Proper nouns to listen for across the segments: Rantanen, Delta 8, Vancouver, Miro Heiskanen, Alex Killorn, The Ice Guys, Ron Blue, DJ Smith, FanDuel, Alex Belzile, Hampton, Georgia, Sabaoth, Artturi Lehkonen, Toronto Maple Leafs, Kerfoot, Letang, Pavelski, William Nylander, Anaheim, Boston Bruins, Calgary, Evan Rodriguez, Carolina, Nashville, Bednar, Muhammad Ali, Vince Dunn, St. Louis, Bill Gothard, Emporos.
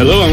Hello and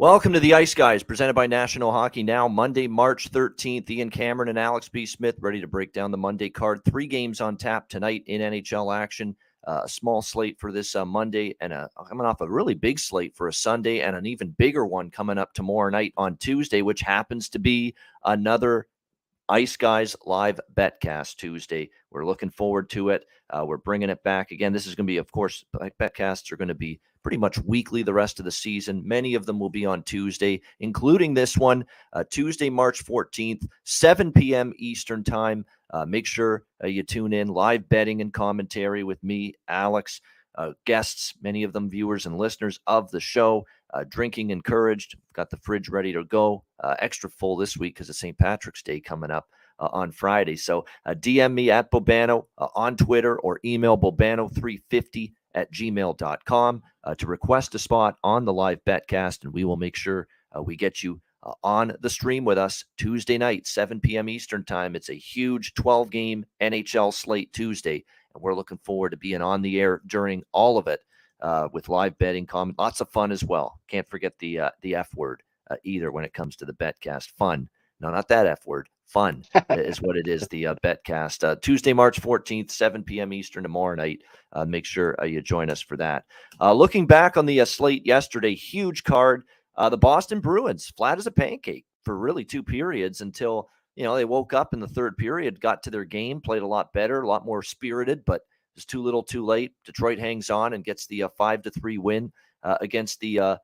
Welcome to the Ice Guys, presented by National Hockey Now, Monday, March 13th. Ian Cameron and Alex B. Smith ready to break down the Monday card. 3 games on tap tonight in NHL action. A small slate for this Monday, and coming off a really big slate for a Sunday, and an even bigger one coming up tomorrow night on Tuesday, which happens to be another Ice Guys live Betcast Tuesday. We're looking forward to it. We're bringing it back again. This is going to be, of course, Betcasts are going to be pretty much weekly the rest of the season. Many of them will be on Tuesday, including this one, Tuesday, March 14th, 7 p.m. Eastern time. Make sure you tune in. Live betting and commentary with me, Alex, guests, many of them viewers and listeners of the show. Drinking encouraged. Got the fridge ready to go. Extra full this week because it's St. Patrick's Day coming up on Friday. So DM me at Bobano on Twitter or email bobano350@gmail.com to request a spot on the live Betcast, and we will make sure we get you on the stream with us Tuesday night, 7 p.m. Eastern time. It's a huge 12-game NHL slate Tuesday, and we're looking forward to being on the air during all of it. With live betting, lots of fun as well. Can't forget the F word either when it comes to the Betcast. Fun. No, not that F word. Fun is what it is, the Betcast. Tuesday, March 14th, 7 p.m. Eastern tomorrow night. Make sure you join us for that. Looking back on the slate yesterday, huge card. The Boston Bruins, flat as a pancake for really 2 periods until, you know, they woke up in the third period, got to their game, played a lot better, a lot more spirited, but it's too little, too late. Detroit hangs on and gets the 5-3 win against the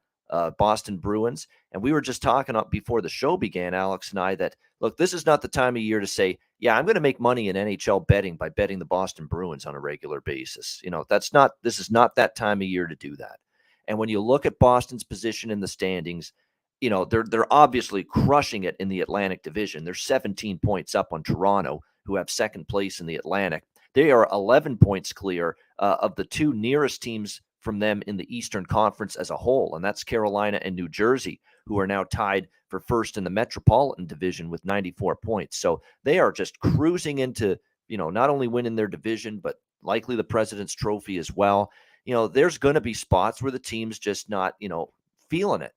Boston Bruins. And we were just talking before the show began, Alex and I, that, look, this is not the time of year to say, yeah, I'm going to make money in NHL betting by betting the Boston Bruins on a regular basis. You know, this is not that time of year to do that. And when you look at Boston's position in the standings, you know, they're obviously crushing it in the Atlantic Division. They're 17 points up on Toronto, who have second place in the Atlantic. They are 11 points clear of the 2 nearest teams from them in the Eastern Conference as a whole, and that's Carolina and New Jersey, who are now tied for first in the Metropolitan Division with 94 points. So they are just cruising into, you know, not only winning their division, but likely the President's Trophy as well. You know, there's going to be spots where the team's just not, you know, feeling it.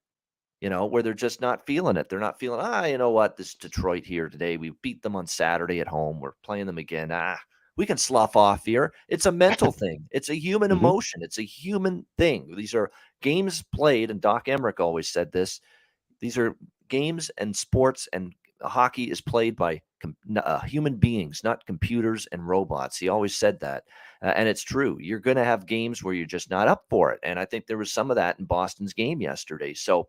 You know, where they're just not feeling it. They're not feeling, you know what, this Detroit here today. We beat them on Saturday at home. We're playing them again. We can slough off here. It's a mental thing. It's a human emotion. It's a human thing. These are games played, and Doc Emmerich always said this. These are games and sports, and hockey is played by human beings, not computers and robots. He always said that, and it's true. You're going to have games where you're just not up for it, and I think there was some of that in Boston's game yesterday. So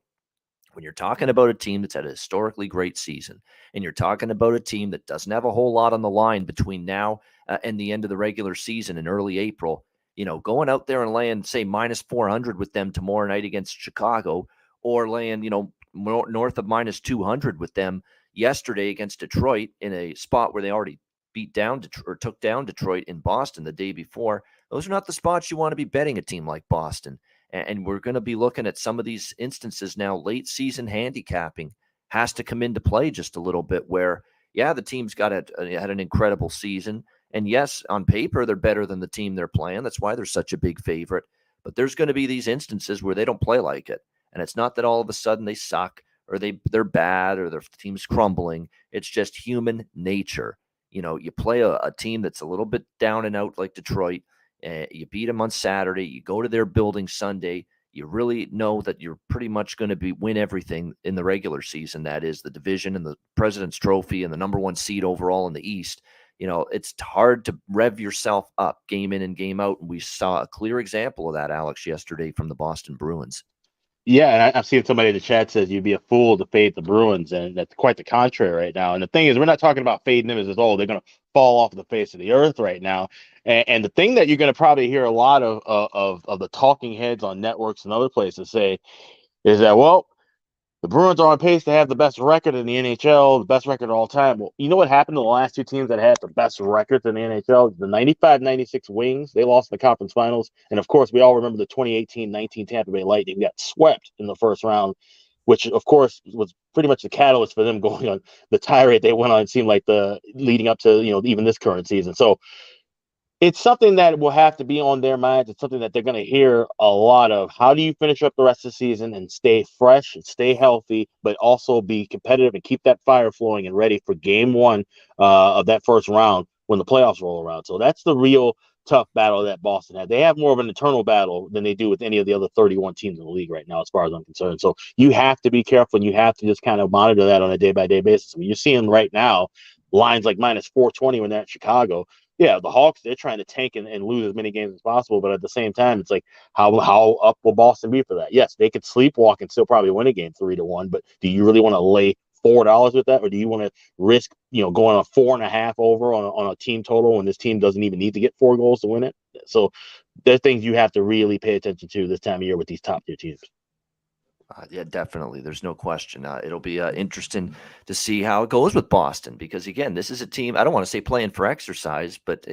when you're talking about a team that's had a historically great season, and you're talking about a team that doesn't have a whole lot on the line between now and the end of the regular season in early April, you know, going out there and laying, say, minus 400 with them tomorrow night against Chicago, or laying, you know, north of minus 200 with them yesterday against Detroit in a spot where they already beat down or took down Detroit in Boston the day before. Those are not the spots you want to be betting a team like Boston. And we're going to be looking at some of these instances now. Late season handicapping has to come into play just a little bit where, yeah, the team's had an incredible season. And yes, on paper, they're better than the team they're playing. That's why they're such a big favorite. But there's going to be these instances where they don't play like it. And it's not that all of a sudden they suck or they're bad or their team's crumbling. It's just human nature. You know, you play a team that's a little bit down and out like Detroit. You beat them on Saturday. You go to their building Sunday. You really know that you're pretty much going to win everything in the regular season. That is the division and the President's Trophy and the #1 seed overall in the East. You know, it's hard to rev yourself up game in and game out. And we saw a clear example of that, Alex, yesterday from the Boston Bruins. Yeah, and I've seen somebody in the chat says you'd be a fool to fade the Bruins, and that's quite the contrary right now. And the thing is, we're not talking about fading them as they're going to fall off the face of the earth right now. And the thing that you're going to probably hear a lot of the talking heads on networks and other places say is that, well, The Bruins are on pace to have the best record in the NHL, the best record of all time. Well, you know what happened to the last two teams that had the best records in the NHL? The 95-96 Wings, they lost in the conference finals. And, of course, we all remember the 2018-19 Tampa Bay Lightning got swept in the first round, which, of course, was pretty much the catalyst for them going on the tirade they went on, seemed like the leading up to, you know, even this current season. So it's something that will have to be on their minds. It's something that they're going to hear a lot of. How do you finish up the rest of the season and stay fresh and stay healthy, but also be competitive and keep that fire flowing and ready for game one of that first round when the playoffs roll around? So that's the real tough battle that Boston had. They have more of an internal battle than they do with any of the other 31 teams in the league right now, as far as I'm concerned. So you have to be careful, and you have to just kind of monitor that on a day-by-day basis. I mean, you're seeing right now lines like minus 420 when they're at Chicago. Yeah, the Hawks, they're trying to tank and lose as many games as possible, but at the same time, it's like, how up will Boston be for that? Yes, they could sleepwalk and still probably win a game 3-1, but do you really want to lay $4 with that, or do you want to risk, you know, going a 4.5 over on a team total when this team doesn't even need to get 4 goals to win it? So there's things you have to really pay attention to this time of year with these top-tier teams. Yeah, definitely. There's no question. It'll be interesting to see how it goes with Boston because, again, this is a team, I don't want to say playing for exercise, but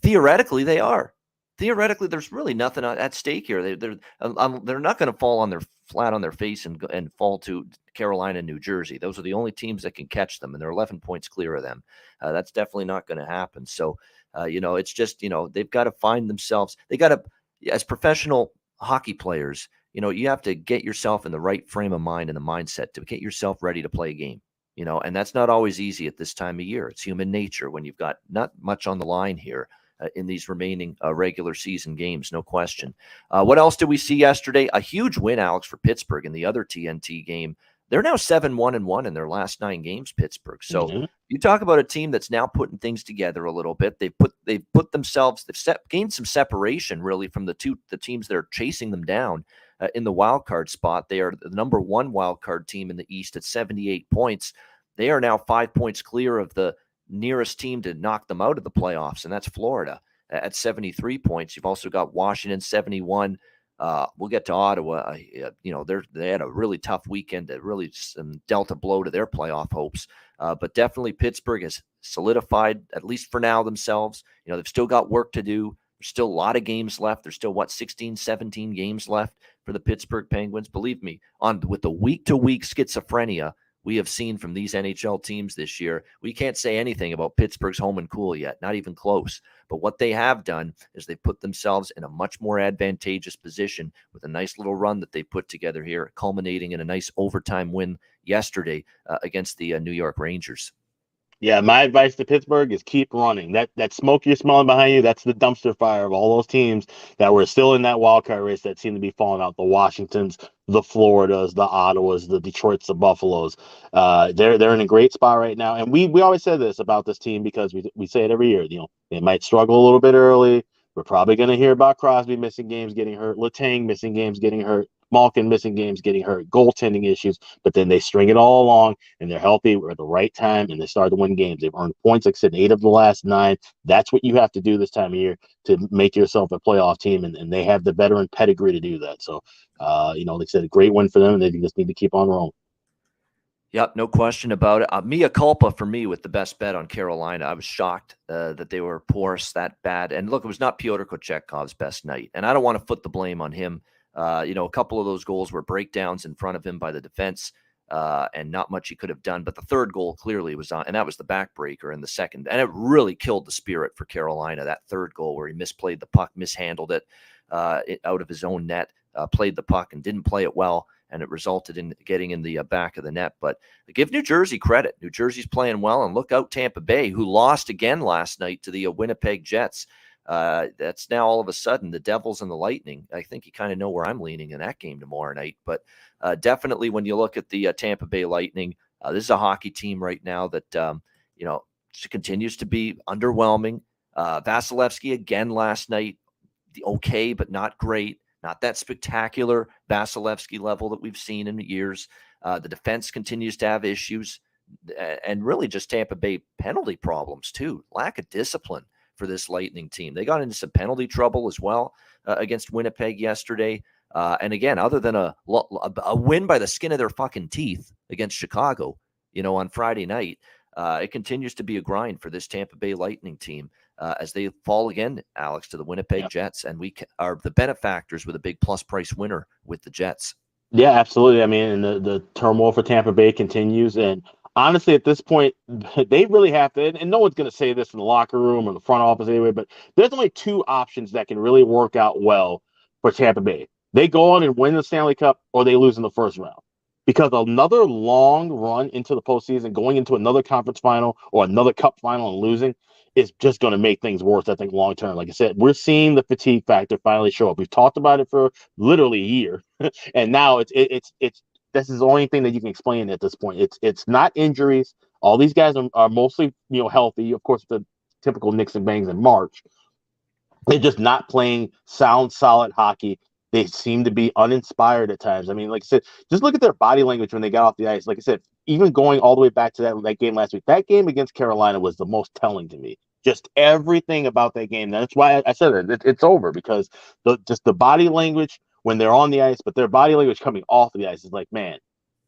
theoretically they are. Theoretically, there's really nothing at stake here. They're not going to fall on their flat on their face and fall to Carolina and New Jersey. Those are the only teams that can catch them, and they're 11 points clear of them. That's definitely not going to happen. So, it's just, they've got to find themselves. They got to, as professional hockey players, you have to get yourself in the right frame of mind and the mindset to get yourself ready to play a game, and that's not always easy at this time of year. It's human nature when you've got not much on the line here in these remaining regular season games, no question. What else did we see yesterday? A huge win, Alex, for Pittsburgh in the other TNT game. They're now 7-1-1 in their last 9 games, Pittsburgh. So You talk about a team that's now putting things together a little bit. They've put themselves, gained some separation really from the teams that are chasing them down in the wild card spot. They are the number 1 wild card team in the East at 78 points. They are now 5 points clear of the nearest team to knock them out of the playoffs, and that's Florida at 73 points. You've also got Washington 71. We'll get to Ottawa. They had a really tough weekend that really dealt a blow to their playoff hopes. But definitely Pittsburgh has solidified, at least for now, themselves. They've still got work to do. There's still a lot of games left. There's still, 16, 17 games left for the Pittsburgh Penguins. Believe me, with the week-to-week schizophrenia we have seen from these NHL teams this year, we can't say anything about Pittsburgh's home and cool yet, not even close. But what they have done is they put themselves in a much more advantageous position with a nice little run that they put together here, culminating in a nice overtime win yesterday against the New York Rangers. Yeah, my advice to Pittsburgh is keep running. That smoke you're smelling behind you, that's the dumpster fire of all those teams that were still in that wild card race that seemed to be falling out. The Washingtons, the Floridas, the Ottawas, the Detroits, the Buffaloes. They're in a great spot right now. And we always said this about this team because we say it every year. They might struggle a little bit early. We're probably going to hear about Crosby missing games, getting hurt. Letang missing games, getting hurt. Malkin missing games, getting hurt, goaltending issues, but then they string it all along and they're healthy at the right time and they start to win games. They've earned points, like I said, 8 of the last 9. That's what you have to do this time of year to make yourself a playoff team, and they have the veteran pedigree to do that. So, like I said, a great win for them, and they just need to keep on rolling. Yep, no question about it. Mea culpa for me with the best bet on Carolina. I was shocked that they were porous that bad. And look, it was not Pyotr Kochekov's best night, and I don't want to put the blame on him. A couple of those goals were breakdowns in front of him by the defense, and not much he could have done. But the third goal clearly was on, and that was the backbreaker in the second. And it really killed the spirit for Carolina, that third goal where he misplayed the puck, mishandled it, out of his own net, played the puck and didn't play it well. And it resulted in getting in the back of the net. But give New Jersey credit. New Jersey's playing well. And look out Tampa Bay, who lost again last night to the Winnipeg Jets. That's now all of a sudden the Devils and the Lightning. I think you kind of know where I'm leaning in that game tomorrow night, but definitely when you look at the Tampa Bay Lightning, this is a hockey team right now that, continues to be underwhelming. Vasilevsky again last night, okay, but not great. Not that spectacular Vasilevsky level that we've seen in years. The defense continues to have issues and really just Tampa Bay penalty problems too. Lack of discipline for this Lightning team. They got into some penalty trouble as well against Winnipeg yesterday. And again, other than a win by the skin of their fucking teeth against Chicago, you know, on Friday night, it continues to be a grind for this Tampa Bay Lightning team as they fall again, Alex, to the Winnipeg Jets. And we are the benefactors with a big plus price winner with the Jets. Yeah, absolutely. I mean, and the turmoil for Tampa Bay continues. And honestly, at this point, they really have to, and no one's going to say this in the locker room or the front office anyway, but there's only two options that can really work out well for Tampa Bay. They go on and win the Stanley Cup, or they lose in the first round. Because another long run into the postseason, going into another conference final or another cup final and losing is just going to make things worse, I think, long term. Like I said, we're seeing the fatigue factor finally show up. We've talked about it for literally a year, and now it's this is the only thing that you can explain at this point. It's not injuries. All these guys are mostly, you know, healthy. Of course, the typical nicks and bangs in March. They're just not playing sound, solid hockey. They seem to be uninspired at times. I mean, like I said, just look at their body language when they got off the ice. Like I said, even going all the way back to that game last week, that game against Carolina was the most telling to me. Just everything about that game. That's why I said it. It's over because just the body language when they're on the ice, but their body language coming off the ice is like, man,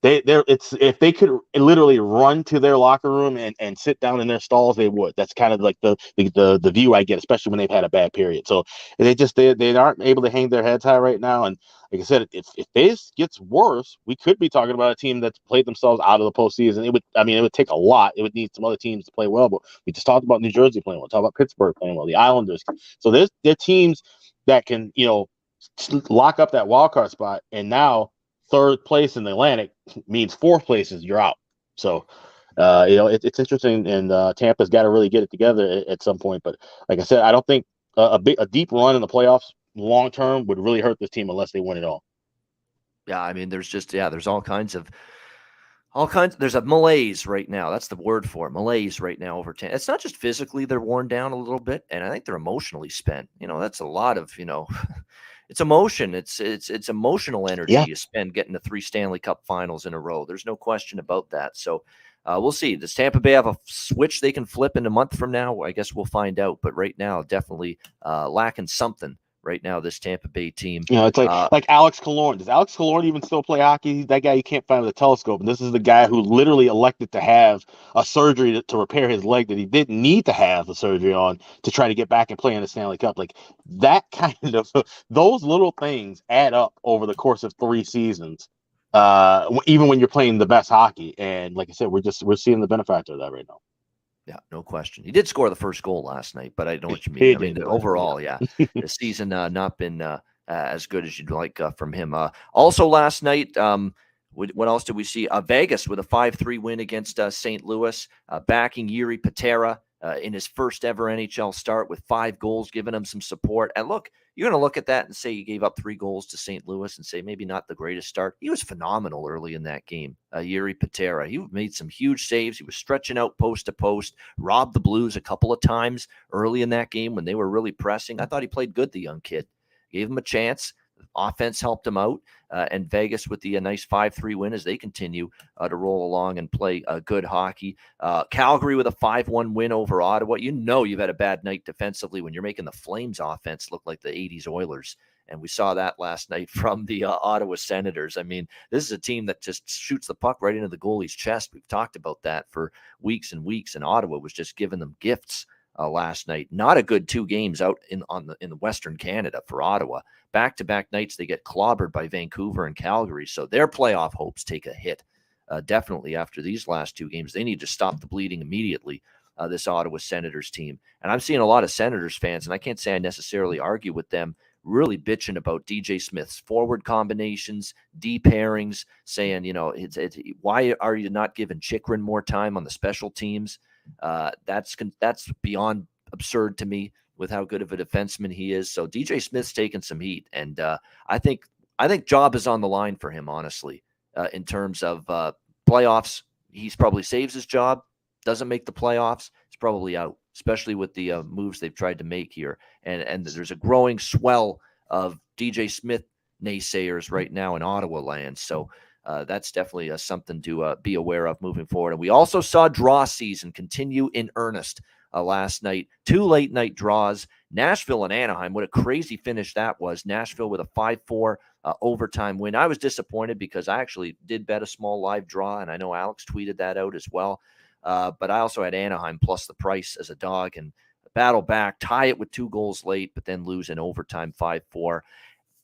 if they could literally run to their locker room and sit down in their stalls, they would. That's kind of like the view I get, especially when they've had a bad period. So they aren't able to hang their heads high right now. And like I said, if this gets worse, we could be talking about a team that's played themselves out of the postseason. It would take a lot. It would need some other teams to play well. But we just talked about New Jersey playing well, talked about Pittsburgh playing well, the Islanders. So there are teams that can, you know, lock up that wild card spot, and now third place in the Atlantic means fourth place is you're out. So, you know, it's interesting, and Tampa's got to really get it together at some point. But like I said, I don't think a deep run in the playoffs long term would really hurt this team unless they win it all. Yeah, I mean, there's all kinds. There's a malaise right now. That's the word for it. Malaise right now over Tampa. It's not just physically they're worn down a little bit, and I think they're emotionally spent. You know, that's a lot of, you know. It's emotion. It's emotional energy you spend getting the three Stanley Cup finals in a row. There's no question about that. So we'll see. Does Tampa Bay have a switch they can flip in a month from now? I guess we'll find out. But right now, definitely lacking something right now, this Tampa Bay team. You know, it's like Alex Killorn. Does Alex Killorn even still play hockey? That guy you can't find with a telescope. And this is the guy who literally elected to have a surgery to repair his leg that he didn't need to have the surgery on to try to get back and play in the Stanley Cup. Like that kind of – those little things add up over the course of three seasons, even when you're playing the best hockey. And like I said, we're seeing the benefactor of that right now. Yeah, no question. He did score the first goal last night, but I know what you mean. I mean, overall, yeah, the season not been as good as you'd like from him. Also last night, what else did we see? Vegas with a 5-3 win against St. Louis, backing Yuri Patera in his first ever NHL start with 5 goals, giving him some support. And look, you're going to look at that and say you gave up 3 goals to St. Louis and say maybe not the greatest start. He was phenomenal early in that game, Yuri Patera. He made some huge saves. He was stretching out post to post, robbed the Blues a couple of times early in that game when they were really pressing. I thought he played good, the young kid. Gave him a chance. Offense helped him out. And Vegas with the nice 5-3 win as they continue to roll along and play good hockey. Calgary with a 5-1 win over Ottawa. You know you've had a bad night defensively when you're making the Flames offense look like the 80s Oilers. And we saw that last night from the Ottawa Senators. I mean, this is a team that just shoots the puck right into the goalie's chest. We've talked about that for weeks and weeks, and Ottawa was just giving them gifts last night. Not a good 2 games out in Western Canada for Ottawa. Back-to-back nights, they get clobbered by Vancouver and Calgary, so their playoff hopes take a hit. Definitely after these last 2 games, they need to stop the bleeding immediately, this Ottawa Senators team. And I'm seeing a lot of Senators fans, and I can't say I necessarily argue with them, really bitching about DJ Smith's forward combinations, D pairings, saying, you know, why are you not giving Chychrun more time on the special teams? That's beyond absurd to me with how good of a defenseman he is. So DJ Smith's taken some heat, and I think job is on the line for him, honestly, in terms of playoffs. He's probably saves his job, doesn't make the playoffs, he's probably out, especially with the moves they've tried to make here. And there's a growing swell of DJ Smith naysayers right now in Ottawa land. So that's definitely something to be aware of moving forward. And we also saw draw season continue in earnest last night. Two late night draws, Nashville and Anaheim. What a crazy finish that was. Nashville with a 5-4 overtime win. I was disappointed because I actually did bet a small live draw, and I know Alex tweeted that out as well. But I also had Anaheim plus the price as a dog, and battle back, tie it with two goals late, but then lose in overtime 5-4.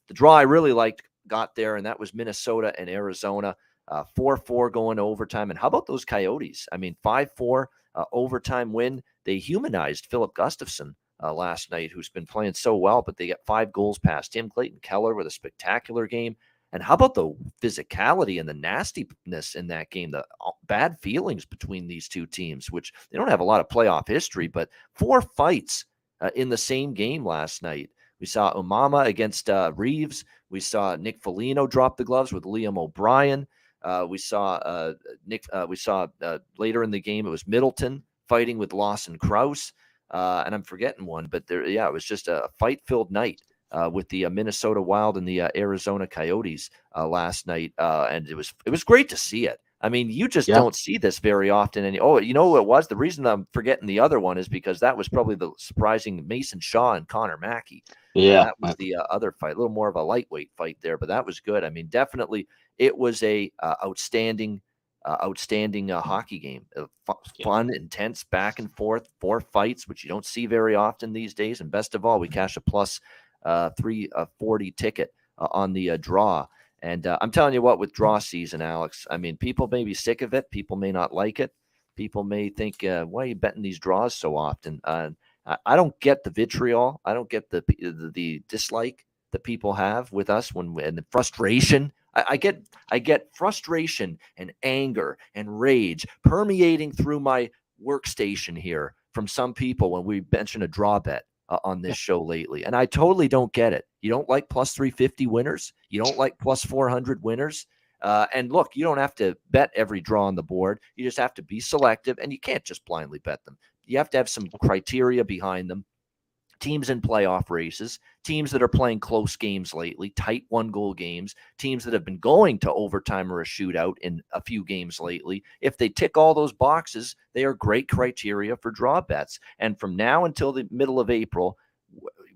The draw I really liked got there, and that was Minnesota and Arizona. 4-4 going to overtime. And how about those Coyotes? I mean, 5-4 overtime win. They humanized Philip Gustafson last night, who's been playing so well, but they got 5 goals past him. Clayton Keller with a spectacular game. And how about the physicality and the nastiness in that game, the bad feelings between these two teams, which they don't have a lot of playoff history, but 4 fights in the same game last night. We saw Umama against Reeves. We saw Nick Foligno drop the gloves with Liam O'Brien. We saw later in the game, it was Middleton fighting with Lawson Krause. And I'm forgetting one, but it was just a fight-filled night with the Minnesota Wild and the Arizona Coyotes last night. And it was great to see it. I mean, you just don't see this very often. And, it was? The reason I'm forgetting the other one is because that was probably the surprising Mason Shaw and Connor Mackey. Yeah. That was the other fight, a little more of a lightweight fight there, but that was good. I mean, definitely it was a outstanding hockey game. Fun, intense, back and forth, 4 fights, which you don't see very often these days. And best of all, we cash a plus 340 ticket on the draw. And I'm telling you what, with draw season, Alex, I mean, people may be sick of it. People may not like it. People may think, why are you betting these draws so often? I don't get the vitriol. I don't get the dislike that people have with us and the frustration. I get frustration and anger and rage permeating through my workstation here from some people when we mention a draw bet on this show lately. And I totally don't get it. You don't like plus 350 winners. You don't like plus 400 winners. And look, you don't have to bet every draw on the board. You just have to be selective, and you can't just blindly bet them. You have to have some criteria behind them. Teams in playoff races, teams that are playing close games lately, tight one-goal games, teams that have been going to overtime or a shootout in a few games lately. If they tick all those boxes, they are great criteria for draw bets. And from now until the middle of April,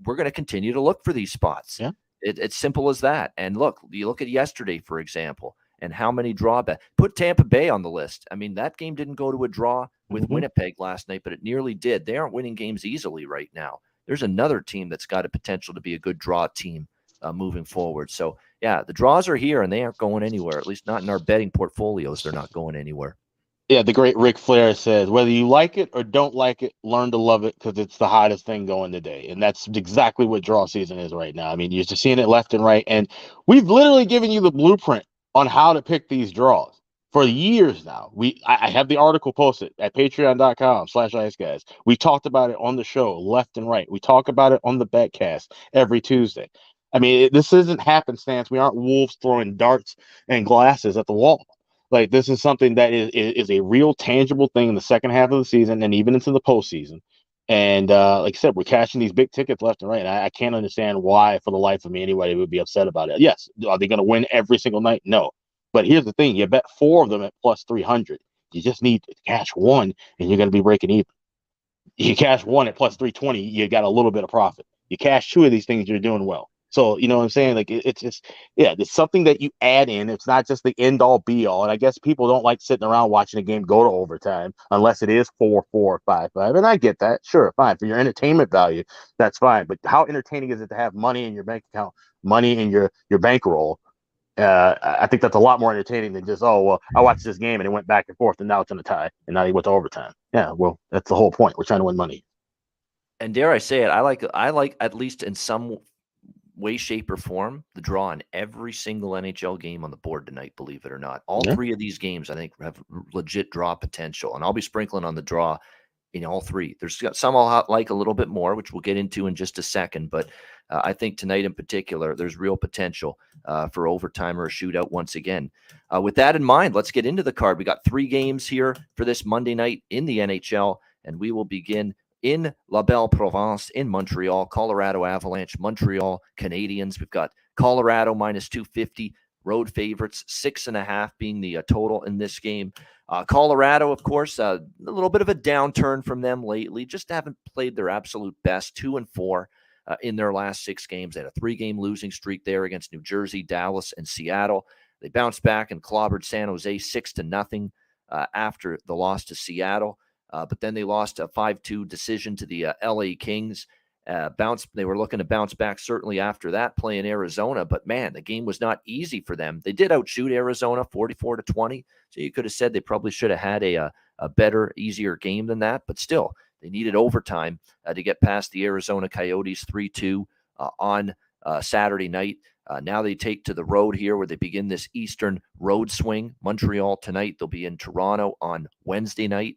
we're going to continue to look for these spots. Yeah. It's simple as that. And look, you look at yesterday, for example, and how many draw bets. Put Tampa Bay on the list. I mean, that game didn't go to a draw with Winnipeg last night, but it nearly did. They aren't winning games easily right now. There's another team that's got a potential to be a good draw team moving forward. So, yeah, the draws are here, and they aren't going anywhere, at least not in our betting portfolios. They're not going anywhere. Yeah, the great Ric Flair says, whether you like it or don't like it, learn to love it because it's the hottest thing going today. And that's exactly what draw season is right now. I mean, you're just seeing it left and right. And we've literally given you the blueprint on how to pick these draws for years now. I have the article posted at patreon.com/iceguys. We talked about it on the show left and right. We talk about it on the Betcast every Tuesday. I mean, this isn't happenstance. We aren't wolves throwing darts and glasses at the wall. Like, this is something that is a real tangible thing in the second half of the season and even into the postseason. And like I said, we're cashing these big tickets left and right. And I can't understand why, for the life of me, anybody would be upset about it. Yes, are they going to win every single night? No. But here's the thing. You bet 4 of them at plus 300. You just need to cash 1, and you're going to be breaking even. You cash 1 at plus 320, you got a little bit of profit. You cash 2 of these things, you're doing well. So, you know what I'm saying? Like, it's just, it's something that you add in. It's not just the end all be all. And I guess people don't like sitting around watching a game go to overtime unless it is 4-4, 5-5. And I get that. Sure, fine. For your entertainment value, that's fine. But how entertaining is it to have money in your bank account, money in your bankroll? I think that's a lot more entertaining than just, I watched this game and it went back and forth and now it's in a tie and now he went to overtime. Yeah, well, that's the whole point. We're trying to win money. And dare I say it, I like at least in some way, shape, or form, the draw in every single NHL game on the board tonight, believe it or not. All 3 of these games, I think, have legit draw potential. And I'll be sprinkling on the draw in all 3. There's some I'll like a little bit more, which we'll get into in just a second. But I think tonight in particular, there's real potential for overtime or a shootout once again. With that in mind, let's get into the card. We got 3 games here for this Monday night in the NHL, and we will begin in La Belle Province, in Montreal. Colorado Avalanche, Montreal Canadiens. We've got Colorado -250, road favorites, 6.5 being the total in this game. Colorado, of course, a little bit of a downturn from them lately. Just haven't played their absolute best, 2-4 in their last 6 games. They had a 3-game losing streak there against New Jersey, Dallas, and Seattle. They bounced back and clobbered San Jose 6-0 after the loss to Seattle. But then they lost a 5-2 decision to the LA Kings. They were looking to bounce back certainly after that play in Arizona, but man, the game was not easy for them. They did outshoot Arizona 44-20, so you could have said they probably should have had a better, easier game than that, but still, they needed overtime to get past the Arizona Coyotes 3-2 on Saturday night. Now they take to the road here where they begin this Eastern road swing. Montreal tonight, they'll be in Toronto on Wednesday night,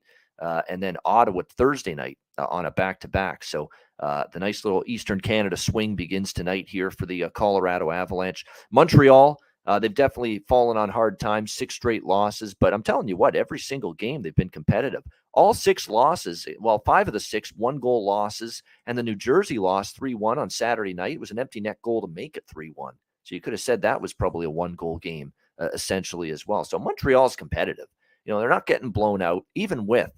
and then Ottawa Thursday night on a back-to-back, so the nice little Eastern Canada swing begins tonight here for the Colorado Avalanche. Montreal, they've definitely fallen on hard times, 6 straight losses, but I'm telling you what, every single game they've been competitive. All 6 losses, well, 5 of the 6 one-goal losses, and the New Jersey loss 3-1 on Saturday night. It was an empty net goal to make it 3-1. So you could have said that was probably a one-goal game essentially as well. So Montreal's competitive. You know, they're not getting blown out, even with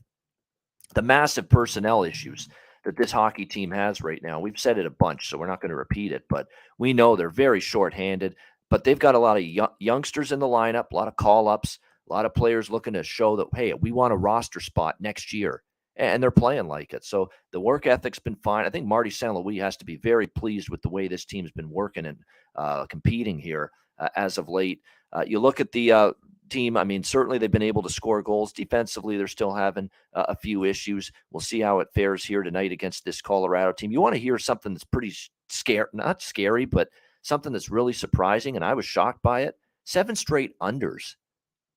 the massive personnel issues that this hockey team has right now. We've said it a bunch, so we're not going to repeat it, but we know they're very shorthanded, but they've got a lot of youngsters in the lineup, a lot of call-ups, a lot of players looking to show that, hey, we want a roster spot next year, and they're playing like it. So the work ethic's been fine. I think Marty St. Louis has to be very pleased with the way this team's been working and competing here as of late. You look at the team, I mean, certainly they've been able to score goals. Defensively, they're still having a few issues. We'll see how it fares here tonight against this Colorado team. You want to hear something that's pretty scary, not scary, but something that's really surprising, and I was shocked by it. 7 straight unders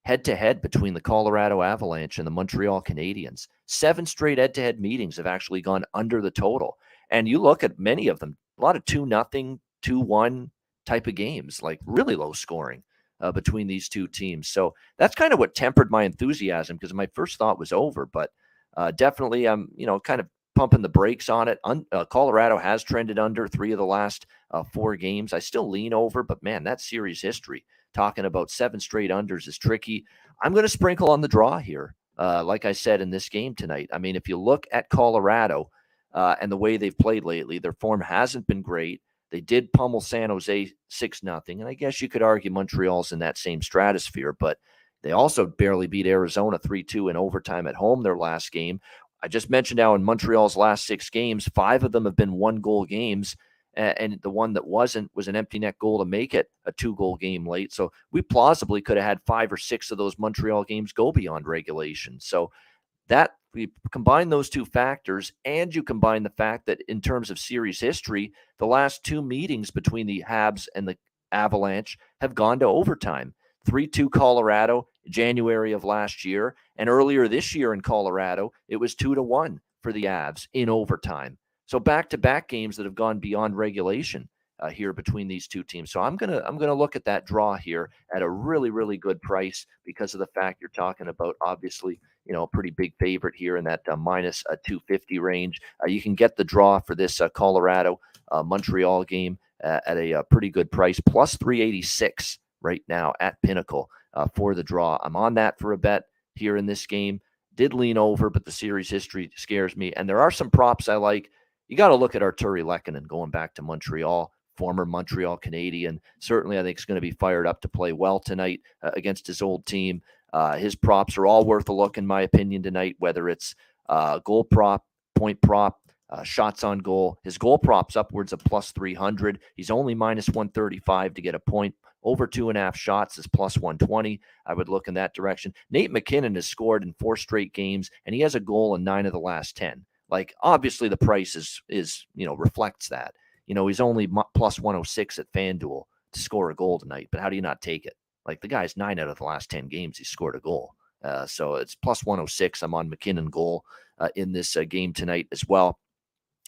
head-to-head between the Colorado Avalanche and the Montreal Canadiens. 7 straight head-to-head meetings have actually gone under the total, and you look at many of them, a lot of 2-0, 2-1 type of games, like really low scoring between these two teams. So that's kind of what tempered my enthusiasm, because my first thought was over, but definitely I'm, kind of pumping the brakes on it. Colorado has trended under 3 of the last 4 games. I still lean over, but man, that series history talking about 7 straight unders is tricky. I'm going to sprinkle on the draw here. Like I said, in this game tonight, I mean, if you look at Colorado and the way they've played lately, their form hasn't been great. They did pummel San Jose 6-0, and I guess you could argue Montreal's in that same stratosphere, but they also barely beat Arizona 3-2 in overtime at home their last game. I just mentioned how in Montreal's last 6 games, 5 of them have been one-goal games, and the one that wasn't was an empty net goal to make it a 2-goal game late. So we plausibly could have had 5 or 6 of those Montreal games go beyond regulation. So that we combine those two factors, and you combine the fact that in terms of series history, the last 2 meetings between the Habs and the Avalanche have gone to overtime. 3-2 Colorado, January of last year, and earlier this year in Colorado, it was 2-1 for the Avs in overtime. So back-to-back games that have gone beyond regulation here between these two teams. So I'm gonna look at that draw here at a really, really good price because of the fact you're talking about, obviously, a pretty big favorite here in that minus a 250 range. You can get the draw for this Colorado Montreal game at a pretty good price, plus 386 right now at Pinnacle for the draw. I'm on that for a bet here in this game. Did lean over, but the series history scares me. And there are some props I like. You got to look at Artturi Lehkonen going back to Montreal. Former Montreal Canadian, certainly I think is going to be fired up to play well tonight against his old team. His props are all worth a look, in my opinion, tonight, whether it's goal prop, point prop, shots on goal. His goal prop's upwards of plus 300. He's only minus 135 to get a point. Over 2.5 shots is plus 120. I would look in that direction. Nate McKinnon has scored in 4 straight games, and he has a goal in 9 of the last 10. Like, obviously, the price is reflects that. He's only plus 106 at FanDuel to score a goal tonight, but how do you not take it? Like, the guy's 9 out of the last 10 games, he scored a goal. So it's plus 106. I'm on McKinnon goal in this game tonight as well.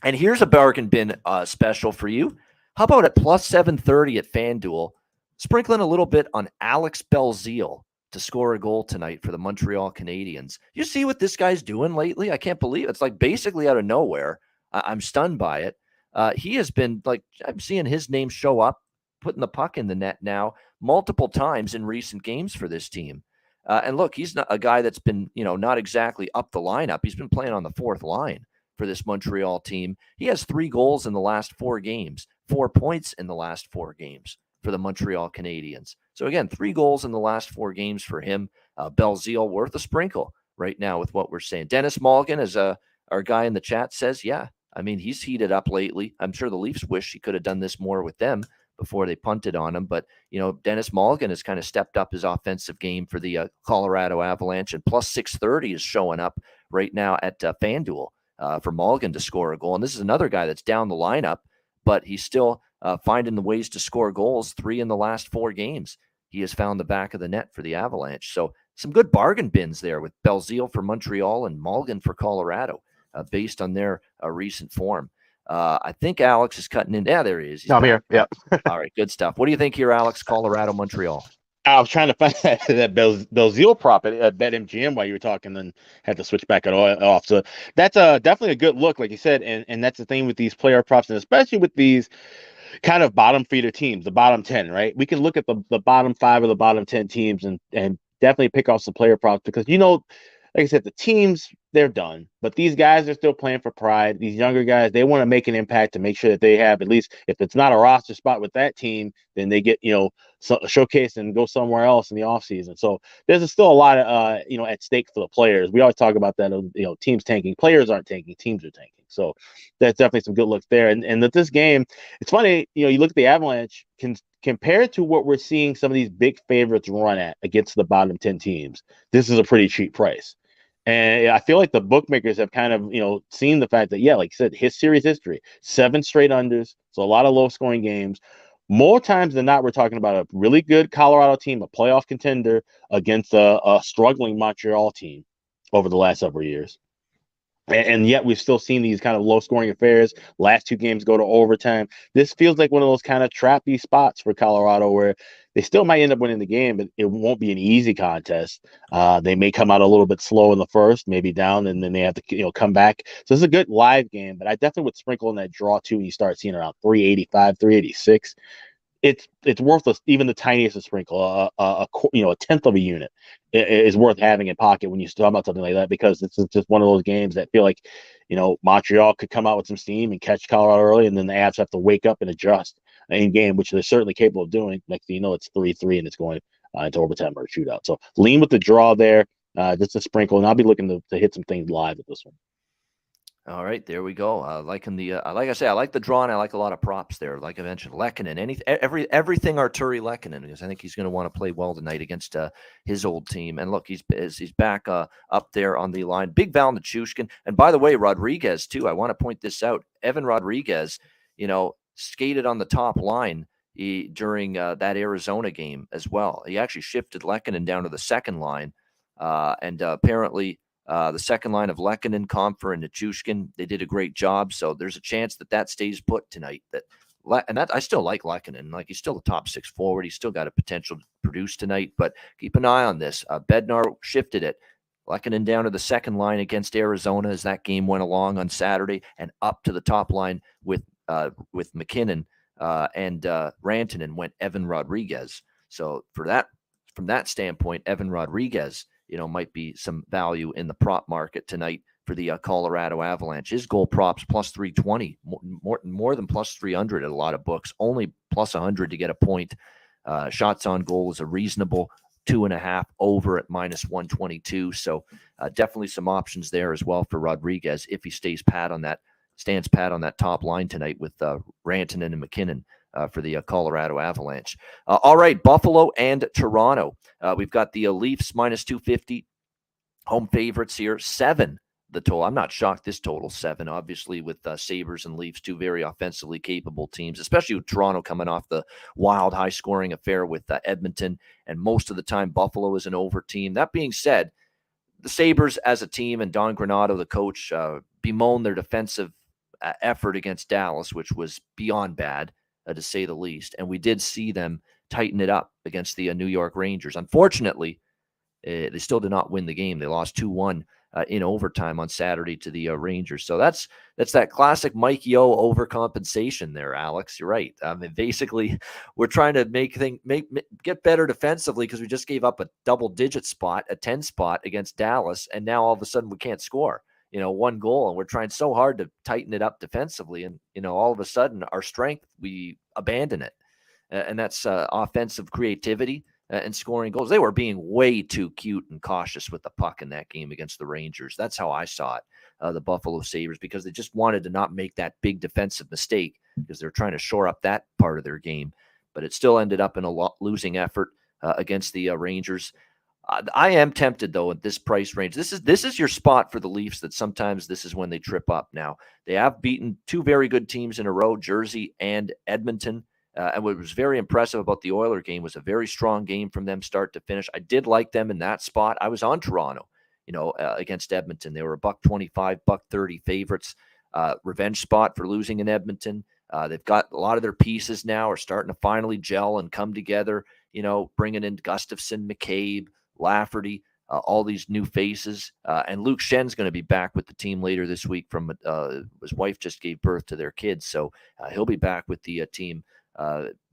And here's a bargain bin special for you. How about at plus 730 at FanDuel, sprinkling a little bit on Alex Belzile to score a goal tonight for the Montreal Canadiens. You see what this guy's doing lately? I can't believe it. It's like basically out of nowhere. I'm stunned by it. He has been, I'm seeing his name show up, putting the puck in the net now. multiple times in recent games for this team. And look, he's not a guy that's been, not exactly up the lineup. He's been playing on the fourth line for this Montreal team. He has 3 goals in the last 4 games, 4 points in the last 4 games for the Montreal Canadiens. So again, 3 goals in the last 4 games for him. Belzile worth a sprinkle right now with what we're saying. Dennis Malgin, as our guy in the chat says, yeah, I mean, he's heated up lately. I'm sure the Leafs wish he could have done this more with them before they punted on him. But, Dennis Malgin has kind of stepped up his offensive game for the Colorado Avalanche, and plus 630 is showing up right now at FanDuel for Malgin to score a goal. And this is another guy that's down the lineup, but he's still finding the ways to score goals. 3 in the last 4 games, he has found the back of the net for the Avalanche. So some good bargain bins there with Belzile for Montreal and Malgin for Colorado based on their recent form. I think Alex is cutting in. Yeah, there he is. He's here. Yeah. All right. Good stuff. What do you think here, Alex? Colorado, Montreal. I was trying to find that Belzile prop at BetMGM while you were talking, and had to switch back it off. So that's definitely a good look, like you said. And that's the thing with these player props, and especially with these kind of bottom feeder teams, the bottom 10, right? We can look at the bottom 5 or the bottom 10 teams and definitely pick off some player props because, like I said, the teams, they're done. But these guys are still playing for pride. These younger guys, they want to make an impact to make sure that they have, at least if it's not a roster spot with that team, then they get, showcased and go somewhere else in the offseason. So there's still a lot of, at stake for the players. We always talk about that, teams tanking. Players aren't tanking. Teams are tanking. So that's definitely some good looks there. And that this game, it's funny, you look at the Avalanche compared to what we're seeing some of these big favorites run at against the bottom 10 teams. This is a pretty cheap price. And I feel like the bookmakers have kind of, seen the fact that, yeah, like you said, his series history, 7 straight unders. So a lot of low scoring games. More times than not, we're talking about a really good Colorado team, a playoff contender against a struggling Montreal team over the last several years. And yet we've still seen these kind of low scoring affairs. Last 2 games go to overtime. This feels like one of those kind of trappy spots for Colorado where they still might end up winning the game, but it won't be an easy contest. They may come out a little bit slow in the first, maybe down, and then they have to come back. So this is a good live game, but I definitely would sprinkle in that draw too. You start seeing around 385, 386. It's worthless. Even the tiniest of sprinkle, a tenth of a unit is worth having in pocket when you talk about something like that, because this is just one of those games that feel like, Montreal could come out with some steam and catch Colorado early, and then the Avs have to wake up and adjust in game, which they're certainly capable of doing. Next thing you know, it's 3-3 and it's going into overtime or a shootout. So lean with the draw there, just a sprinkle, and I'll be looking to hit some things live with this one. All right, there we go. I like the draw, and I like a lot of props there. Like I mentioned, Lehkonen, everything Artturi Lehkonen, because I think he's going to want to play well tonight against his old team. And look, he's back up there on the line. Big Val Nichushkin, and by the way, Rodriguez too. I want to point this out. Evan Rodriguez, skated on the top line during that Arizona game as well. He actually shifted Lehkonen down to the second line, and apparently. The second line of Lehkonen, Comfer, and Nichushkin, they did a great job. So there's a chance that stays put tonight. And I still like Lehkonen. Like, he's still a top 6 forward. He's still got a potential to produce tonight. But keep an eye on this. Bednar shifted it. Lehkonen down to the second line against Arizona as that game went along on Saturday, and up to the top line with McKinnon and Rantanen went Evan Rodriguez. So from that standpoint, Evan Rodriguez, might be some value in the prop market tonight for the Colorado Avalanche. His goal props plus 320, more than plus 300 at a lot of books, only plus 100 to get a point. Shots on goal is a reasonable 2.5 over at minus 122. So definitely some options there as well for Rodriguez if he stands pat on that top line tonight with Rantanen and McKinnon. For the Colorado Avalanche. All right, Buffalo and Toronto. We've got the Leafs minus 250 home favorites here. 7 the total. I'm not shocked this total 7, obviously, with Sabres and Leafs, two very offensively capable teams, especially with Toronto coming off the wild high-scoring affair with Edmonton, and most of the time Buffalo is an over team. That being said, the Sabres as a team and Don Granato, the coach, bemoan their defensive effort against Dallas, which was beyond bad, to say the least. And we did see them tighten it up against the New York Rangers. Unfortunately, They still did not win the game. They lost 2-1 in overtime on Saturday to the Rangers. So that's that classic Mike Yo overcompensation there, Alex. You're right. I mean, basically, we're trying to get better defensively because we just gave up a double-digit spot, a 10 spot against Dallas, and now all of a sudden we can't score, one goal, and we're trying so hard to tighten it up defensively, and all of a sudden our strength, we abandon it, and that's offensive creativity and scoring goals. They were being way too cute and cautious with the puck in that game against the Rangers. That's how I saw it, the Buffalo Sabres, because they just wanted to not make that big defensive mistake because they're trying to shore up that part of their game, but it still ended up in a losing effort against the Rangers. I am tempted, though, at this price range. This is your spot for the Leafs that sometimes this is when they trip up. Now, they have beaten two very good teams in a row, Jersey and Edmonton. And what was very impressive about the Oiler game was a very strong game from them start to finish. I did like them in that spot. I was on Toronto, against Edmonton. They were a $1.25, $1.30 favorites. Revenge spot for losing in Edmonton. They've got a lot of their pieces now are starting to finally gel and come together, bringing in Gustafson, McCabe, Lafferty, all these new faces, and Luke Shen's going to be back with the team later this week from his wife just gave birth to their kids, so he'll be back with the team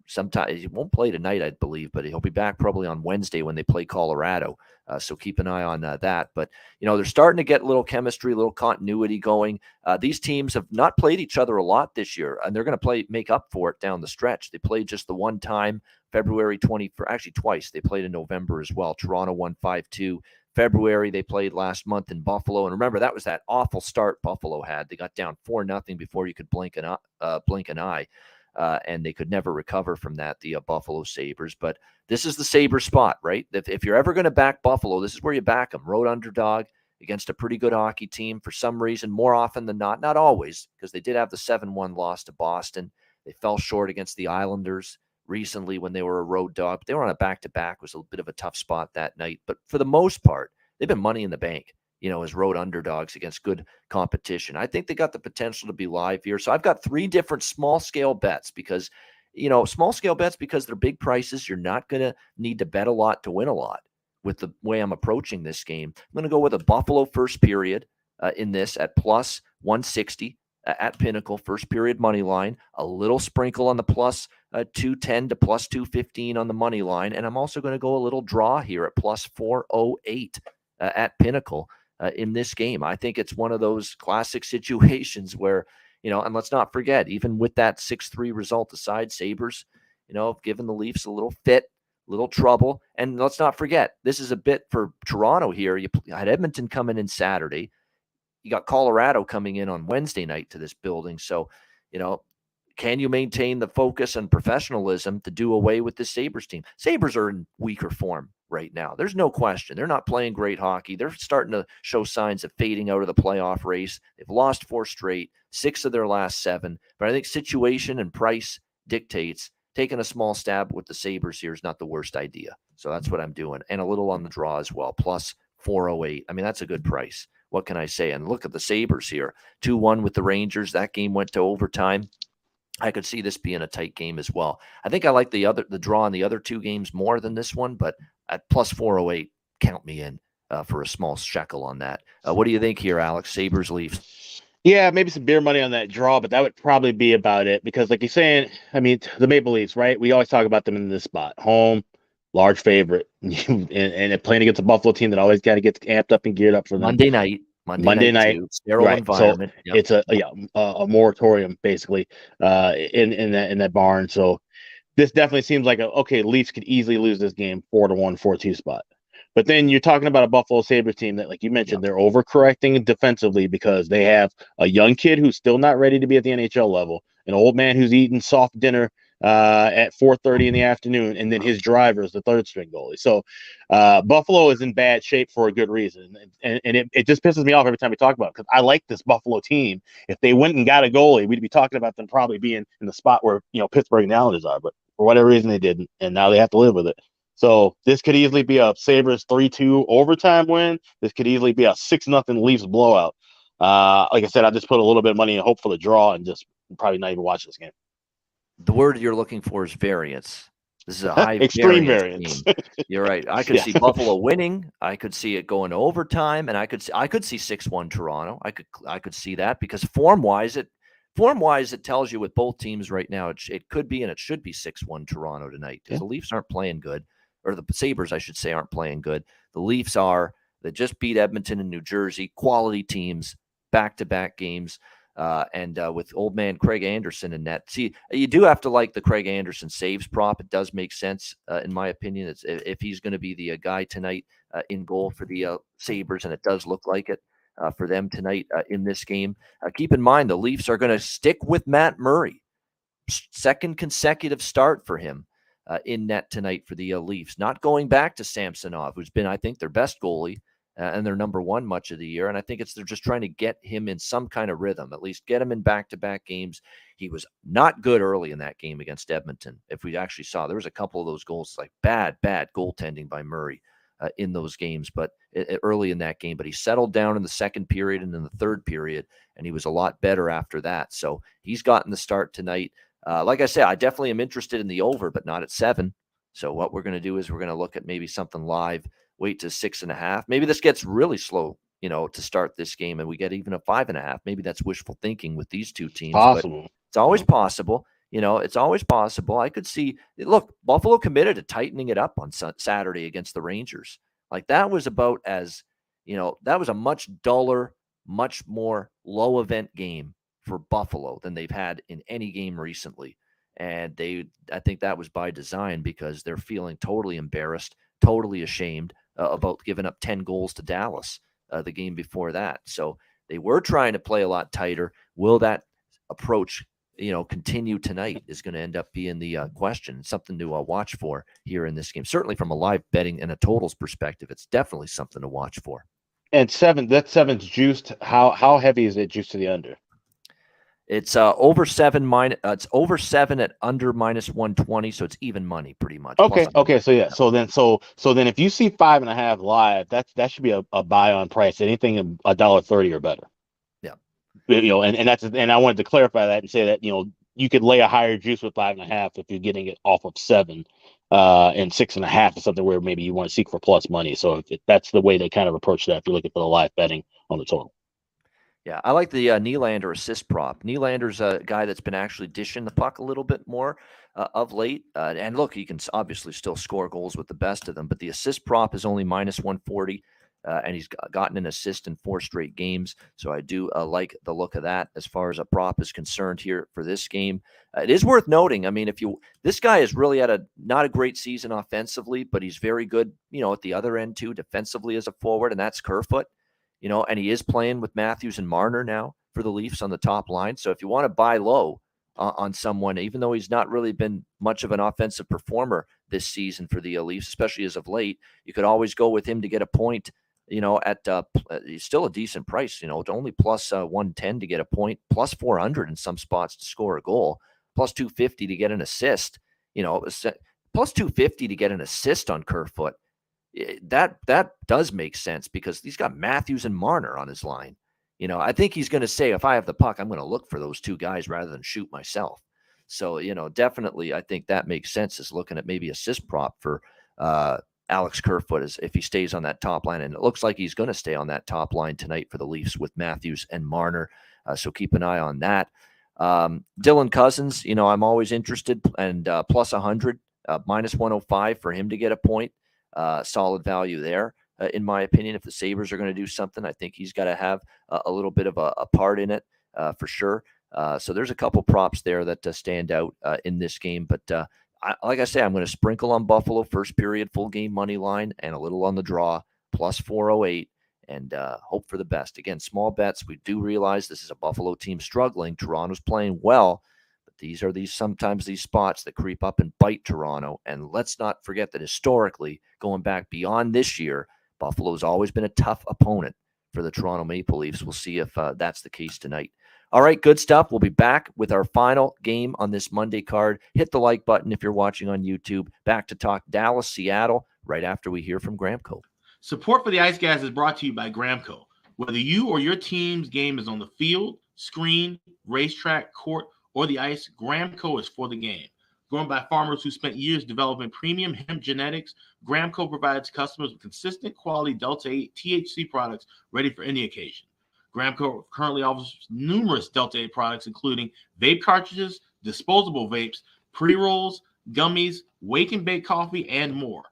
sometime. He won't play tonight, I believe, but he'll be back probably on Wednesday when they play Colorado, so keep an eye on that. But they're starting to get a little chemistry, a little continuity going. These teams have not played each other a lot this year, and they're going to make up for it down the stretch. They played just the one time, February 24, actually twice. They played in November as well. Toronto won 5-2. February, they played last month in Buffalo. And remember, that was that awful start Buffalo had. They got down 4-0 before you could blink an eye, and they could never recover from that, the Buffalo Sabres. But this is the Sabres spot, right? If you're ever going to back Buffalo, this is where you back them. Road underdog against a pretty good hockey team for some reason, more often than not always, because they did have the 7-1 loss to Boston. They fell short against the Islanders recently when they were a road dog. They were on a back-to-back. It was a bit of a tough spot that night. But for the most part, they've been money in the bank, as road underdogs against good competition. I think they got the potential to be live here. So I've got three different small-scale bets because, they're big prices. You're not going to need to bet a lot to win a lot with the way I'm approaching this game. I'm going to go with a Buffalo first period in this at plus 160. At Pinnacle, first period money line, a little sprinkle on the plus 210 to plus 215 on the money line. And I'm also going to go a little draw here at plus 408 at Pinnacle in this game. I think it's one of those classic situations where, and let's not forget, even with that 6-3 result aside, Sabres, have given the Leafs a little fit, little trouble. And let's not forget, this is a bit for Toronto here. You had Edmonton coming in Saturday. You got Colorado coming in on Wednesday night to this building. So, can you maintain the focus and professionalism to do away with the Sabres team? Sabres are in weaker form right now. There's no question. They're not playing great hockey. They're starting to show signs of fading out of the playoff race. They've lost 4 straight, 6 of their last 7. But I think situation and price dictates taking a small stab with the Sabres here is not the worst idea. So that's what I'm doing. And a little on the draw as well, plus 408. I mean, that's a good price. What can I say? And look at the Sabres here. 2-1 with the Rangers. That game went to overtime. I could see this being a tight game as well. I think I like the draw in the other two games more than this one, but at plus 408, count me in for a small shekel on that. What do you think here, Alex? Sabres, Leafs? Yeah, maybe some beer money on that draw, but that would probably be about it because like you're saying, I mean, the Maple Leafs, right? We always talk about them in this spot. Home, large favorite, and playing against a Buffalo team that always got to get amped up and geared up for them. Monday night, sterile environment. So yep. It's a moratorium basically in that barn. So this definitely seems like Leafs could easily lose this game 4-1, 4-2 spot. But then you're talking about a Buffalo Sabres team that, like you mentioned, They're overcorrecting defensively because they have a young kid who's still not ready to be at the NHL level, an old man who's eating soft dinner at 4:30 in the afternoon, and then his driver is the third string goalie. So Buffalo is in bad shape for a good reason, and it just pisses me off every time we talk about it because I like this Buffalo team. If they went and got a goalie, we'd be talking about them probably being in the spot where Pittsburgh and Islanders are, but for whatever reason they didn't, and now they have to live with it. So this could easily be a Sabres 3-2 overtime win. This could easily be a 6-0 Leafs blowout. Like I said, I just put a little bit of money and hope for the draw and just probably not even watch this game. The word you're looking for is variance. This is a high extreme variance. You're right. I could see Buffalo winning. I could see it going to overtime, and I could see 6-1 Toronto. I could see that because form wise it tells you with both teams right now it could be and it should be 6-1 Toronto tonight because the Leafs aren't playing good, or the Sabres I should say aren't playing good. The Leafs are. They just beat Edmonton and New Jersey, quality teams, back-to-back games. And with old man Craig Anderson in net. See, you do have to like the Craig Anderson saves prop. It does make sense, in my opinion. It's, if he's going to be the guy tonight in goal for the Sabres, and it does look like it for them tonight in this game. Keep in mind, the Leafs are going to stick with Matt Murray. Second consecutive start for him in net tonight for the Leafs. Not going back to Samsonov, who's been, I think, their best goalie. And they're number one much of the year. And I think they're just trying to get him in some kind of rhythm, at least get him in back-to-back games. He was not good early in that game against Edmonton. If we actually saw, there was a couple of those goals, like bad goaltending by Murray in those games, but early in that game. But he settled down in the second period and in the third period, and he was a lot better after that. So he's gotten the start tonight. Like I said, I definitely am interested in the over, but not at 7. So what we're going to do is we're going to look at maybe something live. Wait to 6.5. Maybe this gets really slow, to start this game, and we get even a 5.5. Maybe that's wishful thinking with these two teams. Possible. It's always possible. It's always possible. I could see. Look, Buffalo committed to tightening it up on Saturday against the Rangers. Like that was about as, that was a much duller, much more low event game for Buffalo than they've had in any game recently. And I think that was by design because they're feeling totally embarrassed, totally ashamed. About giving up 10 goals to Dallas the game before that. So they were trying to play a lot tighter. Will that approach, continue tonight is going to end up being the question. It's something to watch for here in this game. Certainly from a live betting and a totals perspective, it's definitely something to watch for. And 7, that 7's juiced. How heavy is it juiced to the under? It's over 7 minus. It's over 7 at under minus 120, so it's even money pretty much. Okay. So then, if you see 5.5 live, that should be a buy on price. Anything $1.30 or better. Yeah. And I wanted to clarify that and say that you could lay a higher juice with 5.5 if you're getting it off of 7, and 6.5 is something where maybe you want to seek for plus money. So if that's the way they kind of approach that if you're looking for the live betting on the total. Yeah, I like the Nylander assist prop. Nylander's a guy that's been actually dishing the puck a little bit more of late. And look, he can obviously still score goals with the best of them, but the assist prop is only minus 140, and he's gotten an assist in 4 straight games. So I do like the look of that as far as a prop is concerned here for this game. It is worth noting. I mean, this guy is really at not a great season offensively, but he's very good, at the other end too, defensively as a forward, and that's Kerfoot. And he is playing with Matthews and Marner now for the Leafs on the top line. So if you want to buy low on someone, even though he's not really been much of an offensive performer this season for the Leafs, especially as of late, you could always go with him to get a point, at still a decent price, it's only plus 110 to get a point, plus 400 in some spots to score a goal, plus 250 to get an assist, plus 250 to get an assist on Kerfoot. That does make sense because he's got Matthews and Marner on his line. I think he's going to say, if I have the puck, I'm going to look for those two guys rather than shoot myself. So, definitely I think that makes sense is looking at maybe assist prop for Alex Kerfoot is if he stays on that top line. And it looks like he's going to stay on that top line tonight for the Leafs with Matthews and Marner. So keep an eye on that. Dylan Cousins, I'm always interested and plus 100, minus 105 for him to get a point. Solid value there, in my opinion. If the Sabres are going to do something, I think he's got to have a little bit of a part in it for sure. So there's a couple props there that stand out in this game. But like I say, I'm going to sprinkle on Buffalo first period, full game money line, and a little on the draw, plus 408, and hope for the best. Again, small bets. We do realize this is a Buffalo team struggling. Toronto's playing well. These are sometimes these spots that creep up and bite Toronto. And let's not forget that historically, going back beyond this year, Buffalo's always been a tough opponent for the Toronto Maple Leafs. We'll see if that's the case tonight. All right, good stuff. We'll be back with our final game on this Monday card. Hit the like button if you're watching on YouTube. Back to talk Dallas, Seattle, right after we hear from Gramco. Support for the Ice Guys is brought to you by Gramco. Whether you or your team's game is on the field, screen, racetrack, court, or the ice, Gramco is for the game. grown by farmers who spent years developing premium hemp genetics, Gramco provides customers with consistent quality Delta-8 THC products ready for any occasion. Gramco currently offers numerous Delta-8 products, including vape cartridges, disposable vapes, pre-rolls, gummies, wake and bake coffee, and more.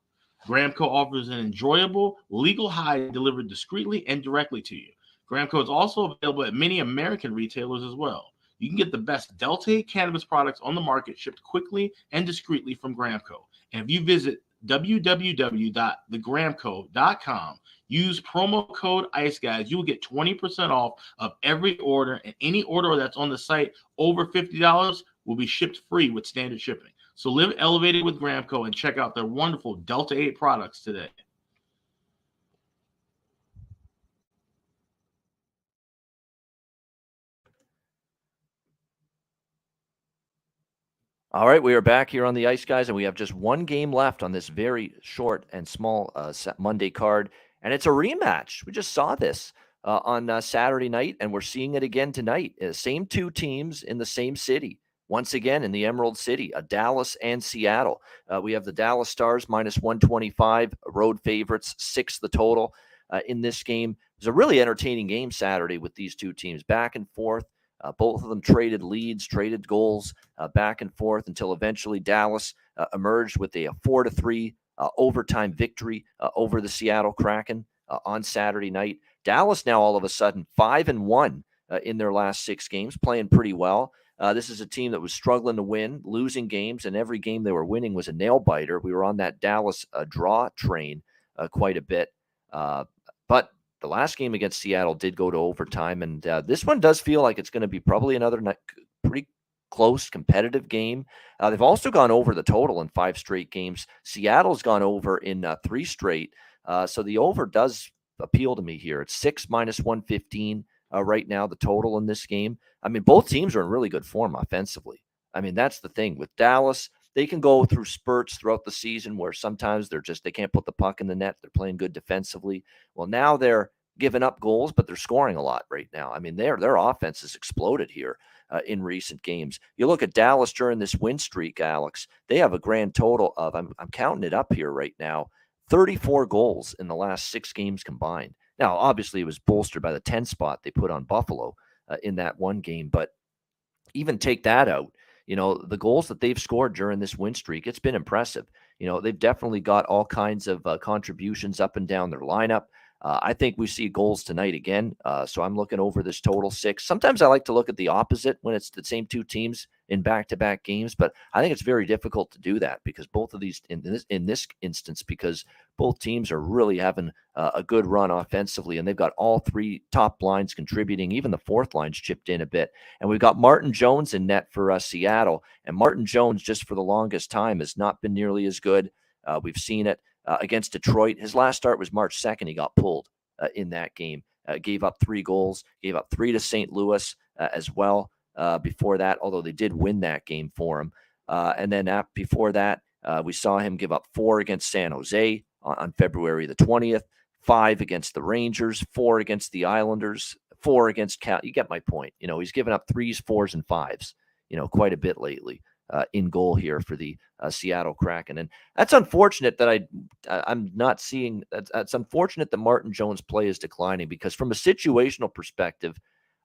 Gramco offers an enjoyable, legal high delivered discreetly and directly to you. Gramco is also available at many American retailers as well. You can get the best Delta cannabis products on the market shipped quickly and discreetly from Gramco. And if you visit www.thegramco.com, use promo code ICEGUYS, you will get 20% off of every order, and any order that's on the site over $50 will be shipped free with standard shipping. So live elevated with Gramco and check out their wonderful Delta 8 products today. All right, we are back here on the Ice Guys, and we have just one game left on this very short and small Monday card, and it's a rematch. We just saw this on Saturday night, and we're seeing it again tonight. Same two teams in the same city. Once again, in the Emerald City, Dallas and Seattle. We have the Dallas Stars minus 125, road favorites, 6 the total in this game. It was a really entertaining game Saturday with these two teams back and forth. Both of them traded leads, traded goals back and forth until eventually Dallas emerged with a 4-3 overtime victory over the Seattle Kraken on Saturday night. Dallas now all of a sudden 5-1 in their last 6 games, playing pretty well. This is a team that was struggling to win, losing games, and every game they were winning was a nail-biter. We were on that Dallas draw train quite a bit. But the last game against Seattle did go to overtime, and this one does feel like it's going to be probably another pretty close, competitive game. They've also gone over the total in 5 straight games. Seattle's gone over in 3 straight, so the over does appeal to me here. It's 6 minus 115. Right now, the total in this game. I mean, both teams are in really good form offensively. I mean, that's the thing with Dallas. They can go through spurts throughout the season where sometimes they can't put the puck in the net. They're playing good defensively. Well, now they're giving up goals, but they're scoring a lot right now. I mean, their offense has exploded here in recent games. You look at Dallas during this win streak, Alex. They have a grand total of, I'm counting it up here right now, 34 goals in the last 6 games combined. Now, obviously, it was bolstered by the 10 spot they put on Buffalo in that one game. But even take that out, you know, the goals that they've scored during this win streak, it's been impressive. You know, they've definitely got all kinds of contributions up and down their lineup. I think we see goals tonight again. So I'm looking over this total 6. Sometimes I like to look at the opposite when it's the same two teams in back-to-back games, but I think it's very difficult to do that because both of these in this instance, because both teams are really having a good run offensively, and they've got all 3 top lines contributing. Even the 4th line's chipped in a bit, and we've got Martin Jones in net for Seattle, and Martin Jones just for the longest time has not been nearly as good. We've seen it against Detroit. His last start was March 2nd. He got pulled in that game, gave up 3 goals, gave up 3 to St. Louis as well. Before that, although they did win that game for him. And then before that, we saw him give up 4 against San Jose on February the 20th, 5 against the Rangers, 4 against the Islanders, 4 against Cal. You get my point. You know, he's given up 3s, 4s, and 5s, you know, quite a bit lately in goal here for the Seattle Kraken. And that's unfortunate that I'm not seeing. That's unfortunate that Martin Jones' play is declining, because from a situational perspective,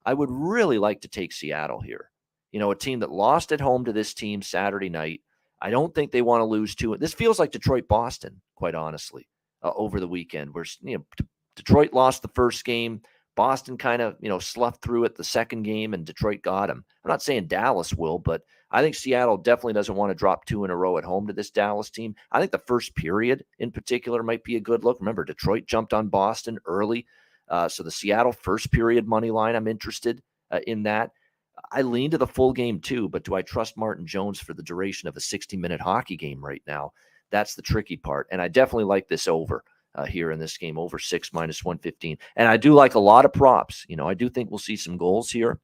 I would really like to take Seattle here. You know, a team that lost at home to this team Saturday night. I don't think they want to lose to. This feels like Detroit-Boston, quite honestly, over the weekend, where, you know, Detroit lost the first game. Boston kind of, you know, sloughed through it the second game, and Detroit got him. I'm not saying Dallas will, but I think Seattle definitely doesn't want to drop 2 in a row at home to this Dallas team. I think the first period in particular might be a good look. Remember, Detroit jumped on Boston early. So the Seattle first period money line, I'm interested in that. I lean to the full game too, but do I trust Martin Jones for the duration of a 60-minute hockey game right now? That's the tricky part. And I definitely like this over here in this game, over 6 minus 115. And I do like a lot of props. You know, I do think we'll see some goals here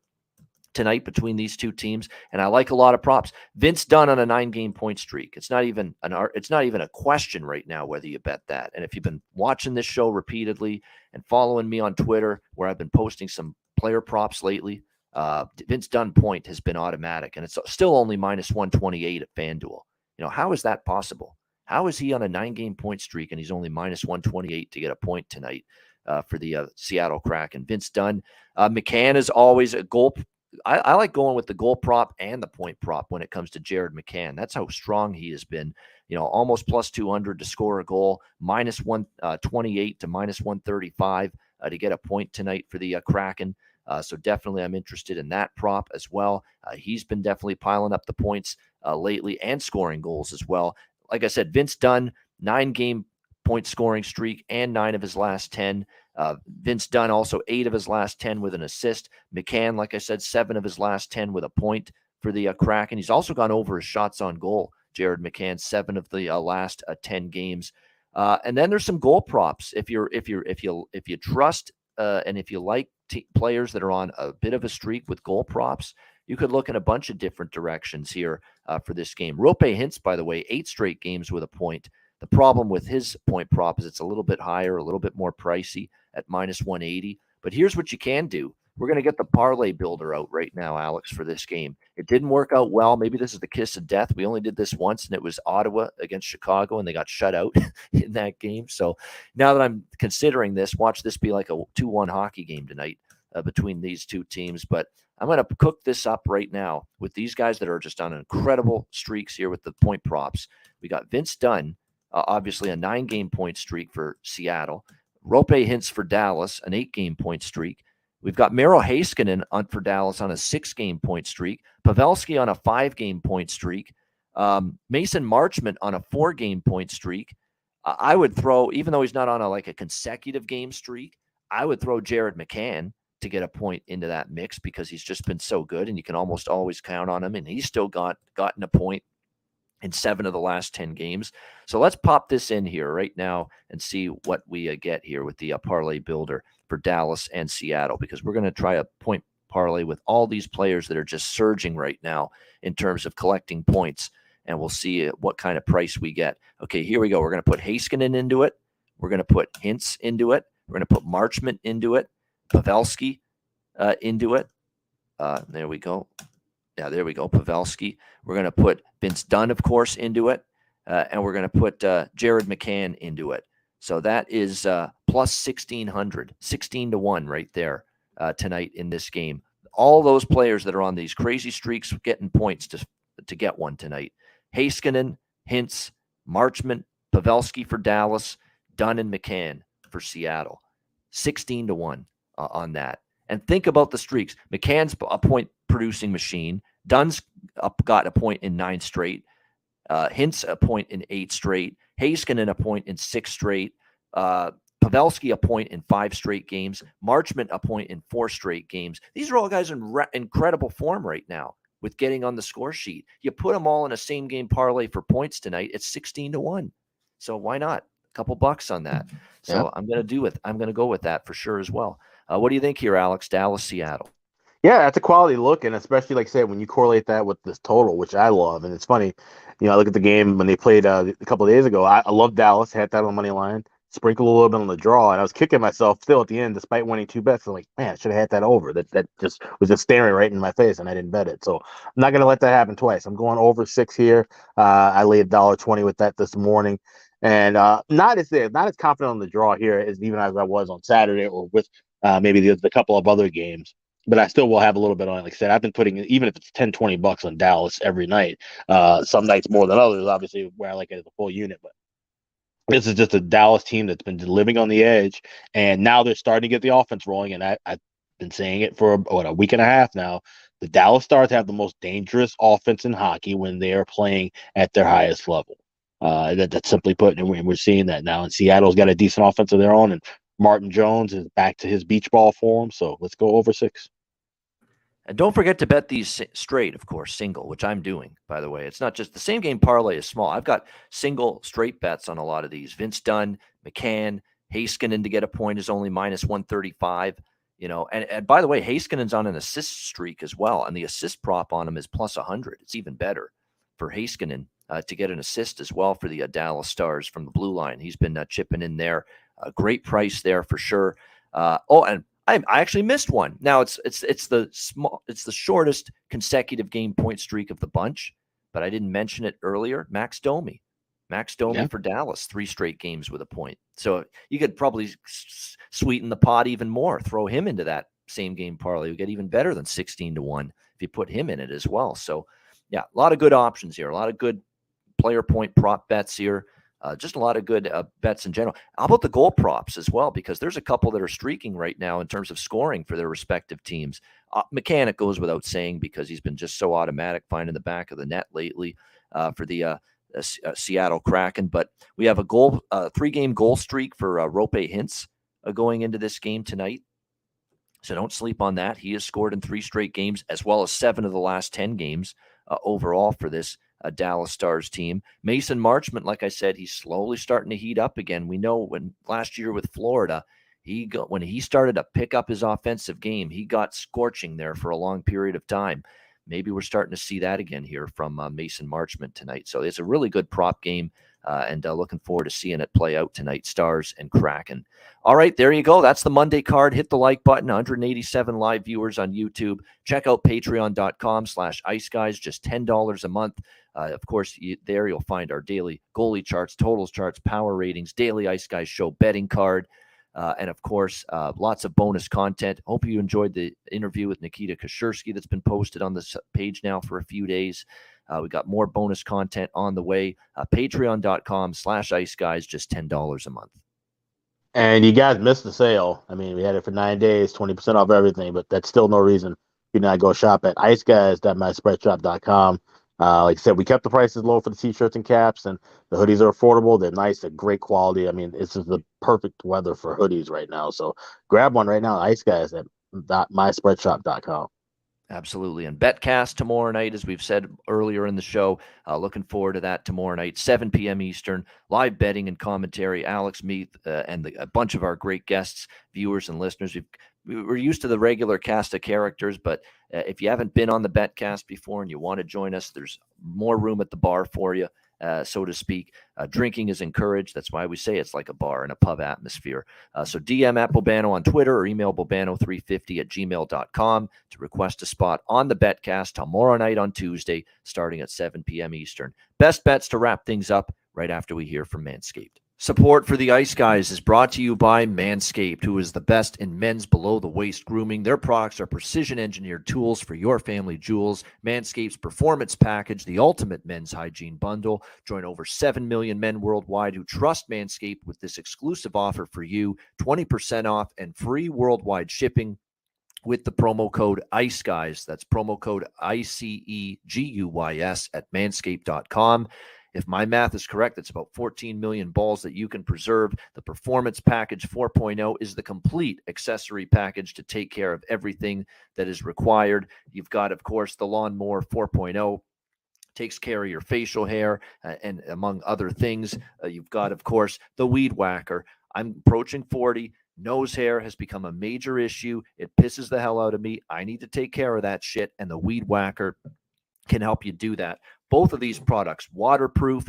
tonight between these two teams. And I like a lot of props. Vince Dunn on a 9-game point streak. It's not even a question right now whether you bet that. And if you've been watching this show repeatedly and following me on Twitter, where I've been posting some player props lately Vince Dunn point has been automatic, and it's still only -128 at FanDuel. You know, how is that possible? How is he on a 9-game point streak and he's only -128 to get a point tonight for the Seattle Kraken? Vince Dunn, McCann is always a goal. I like going with the goal prop and the point prop when it comes to Jared McCann. That's how strong he has been. You know, almost +200 to score a goal, -128 to -135 to get a point tonight for the Kraken. So definitely I'm interested in that prop as well. He's been definitely piling up the points lately and scoring goals as well. Like I said, Vince Dunn, 9-game point scoring streak and 9 of his last 10. Vince Dunn also 8 of his last 10 with an assist. McCann, like I said, 7 of his last 10 with a point for the Kraken. He's also gone over his shots on goal. Jared McCann, 7 of the last 10 games. And then there's some goal props. If you trust and if you like players that are on a bit of a streak with goal props, you could look in a bunch of different directions here for this game. Roope Hintz, by the way, 8 straight games with a point. The problem with his point prop is it's a little bit higher, a little bit more pricey at -180. But here's what you can do. We're going to get the parlay builder out right now, Alex, for this game. It didn't work out well. Maybe this is the kiss of death. We only did this once, and it was Ottawa against Chicago, and they got shut out in that game. So now that I'm considering this, watch this be like a 2-1 hockey game tonight between these two teams. But I'm going to cook this up right now with these guys that are just on incredible streaks here with the point props. We got Vince Dunn, obviously a 9-game point streak for Seattle. Roope Hintz for Dallas, an 8-game point streak. We've got Miro Heiskanen for Dallas on a 6-game point streak. Pavelski on a 5-game point streak. Mason Marchment on a 4-game point streak. I would throw, even though he's not on a consecutive game streak, I would throw Jared McCann to get a point into that mix because he's just been so good and you can almost always count on him. And he's still gotten a point in 7 of the last 10 games. So let's pop this in here right now and see what we get here with the parlay builder for Dallas and Seattle, because we're going to try a point parlay with all these players that are just surging right now in terms of collecting points, and we'll see what kind of price we get. Okay, here we go. We're going to put Heiskanen into it. We're going to put Hintz into it. We're going to put Marchment into it. Pavelski into it. There we go. Yeah, there we go. Pavelski. We're going to put Vince Dunn, of course, into it, and we're going to put Jared McCann into it. So that is +1,600, 16-1 right there tonight in this game. All those players that are on these crazy streaks getting points to get one tonight. Heiskanen, Hintz, Marchment, Pavelski for Dallas, Dunn and McCann for Seattle. 16-1 on that. And think about the streaks. McCann's a point-producing machine. Dunn's got a point in 9 straight. Hintz a point in 8 straight. Heiskanen a point in 6 straight. Pavelski a point in 5 straight games. Marchment a point in 4 straight games. These are all guys in incredible form right now with getting on the score sheet. You put them all in a same game parlay for points tonight. It's 16-1. So why not? A couple bucks on that. So yeah. I'm going to go with that for sure as well. What do you think here, Alex? Dallas, Seattle. Yeah, that's a quality look, and especially, like I said, when you correlate that with this total, which I love, and it's funny, you know, I look at the game when they played a couple of days ago. I love Dallas, had that on the money line, sprinkled a little bit on the draw, and I was kicking myself still at the end despite winning 2 bets. I'm like, man, I should have had that over. That just was just staring right in my face, and I didn't bet it. So I'm not going to let that happen twice. I'm going over 6 here. I laid $1.20 with that this morning. And not as confident on the draw here as even as I was on Saturday or with maybe the couple of other games. But I still will have a little bit on it. Like I said, I've been putting, even if it's $10, $20 on Dallas every night, some nights more than others, obviously, where I like it as a full unit. But this is just a Dallas team that's been living on the edge, and now they're starting to get the offense rolling. And I've been saying it for, a week and a half now. The Dallas Stars have the most dangerous offense in hockey when they are playing at their highest level. That's simply put, and we're seeing that now. And Seattle's got a decent offense of their own, and Martin Jones is back to his beach ball form, so let's go over 6. And don't forget to bet these straight, of course, single, which I'm doing, by the way. It's not just the same game parlay is small. I've got single straight bets on a lot of these. Vince Dunn, McCann, Heiskanen to get a point is only -135. You know, and by the way, Heiskanen's on an assist streak as well, and the assist prop on him is +100. It's even better for Heiskanen to get an assist as well for the Dallas Stars from the blue line. He's been chipping in there. A great price there for sure. Oh, and I actually missed one. Now it's the shortest consecutive game point streak of the bunch, but I didn't mention it earlier. Max Domi for Dallas, 3 straight games with a point. So you could probably sweeten the pot even more. Throw him into that same game parlay. You get even better than 16-1 if you put him in it as well. So yeah, a lot of good options here. A lot of good player point prop bets here. Just a lot of good bets in general. How about the goal props as well? Because there's a couple that are streaking right now in terms of scoring for their respective teams. McCann goes without saying because he's been just so automatic finding the back of the net lately for the Seattle Kraken. But we have a goal, 3-game goal streak for Roope Hintz going into this game tonight. So don't sleep on that. He has scored in 3 straight games as well as 7 of the last 10 games overall for this Dallas Stars team. Mason Marchment, like I said, he's slowly starting to heat up again. We know when last year with Florida, when he started to pick up his offensive game, he got scorching there for a long period of time. Maybe we're starting to see that again here from Mason Marchment tonight. So it's a really good prop game, and looking forward to seeing it play out tonight, Stars and Kraken. All right, there you go. That's the Monday card. Hit the like button. 187 live viewers on YouTube. Check out patreon.com/iceguys. Just $10 a month. Of course, there you'll find our daily goalie charts, totals charts, power ratings, daily Ice Guys show betting card, and of course, lots of bonus content. Hope you enjoyed the interview with Nikita Kashersky that's been posted on this page now for a few days. We got more bonus content on the way. Patreon.com/iceguys, just $10 a month. And you guys missed the sale. I mean, we had it for 9 days, 20% off everything, but that's still no reason you not go shop at iceguys.myspreadshop.com. Like I said, we kept the prices low for the t-shirts and caps, and the hoodies are affordable. They're nice. They're great quality. I mean, this is the perfect weather for hoodies right now. So grab one right now, Ice Guys at myspreadshop.com. Absolutely. And Betcast tomorrow night, as we've said earlier in the show, looking forward to that tomorrow night, 7 p.m. Eastern, live betting and commentary, Alex Smith and a bunch of our great guests, viewers and listeners. We're used to the regular cast of characters, but if you haven't been on the Betcast before and you want to join us, there's more room at the bar for you, so to speak. Drinking is encouraged. That's why we say it's like a bar and a pub atmosphere. So DM at Bobano on Twitter or email bobano350@gmail.com to request a spot on the Betcast tomorrow night on Tuesday, starting at 7 p.m. Eastern. Best bets to wrap things up right after we hear from Manscaped. Support for the Ice Guys is brought to you by Manscaped, who is the best in men's below-the-waist grooming. Their products are precision-engineered tools for your family jewels. Manscaped's Performance Package, the ultimate men's hygiene bundle. Join over 7 million men worldwide who trust Manscaped with this exclusive offer for you, 20% off and free worldwide shipping with the promo code ICEGUYS. That's promo code ICEGUYS at manscaped.com. If my math is correct, it's about 14 million balls that you can preserve. The Performance Package 4.0 is the complete accessory package to take care of everything that is required. You've got, of course, the Lawnmower 4.0. Takes care of your facial hair and among other things. You've got, of course, the Weed Whacker. I'm approaching 40. Nose hair has become a major issue. It pisses the hell out of me. I need to take care of that shit, and the Weed Whacker can help you do that. Both of these products, waterproof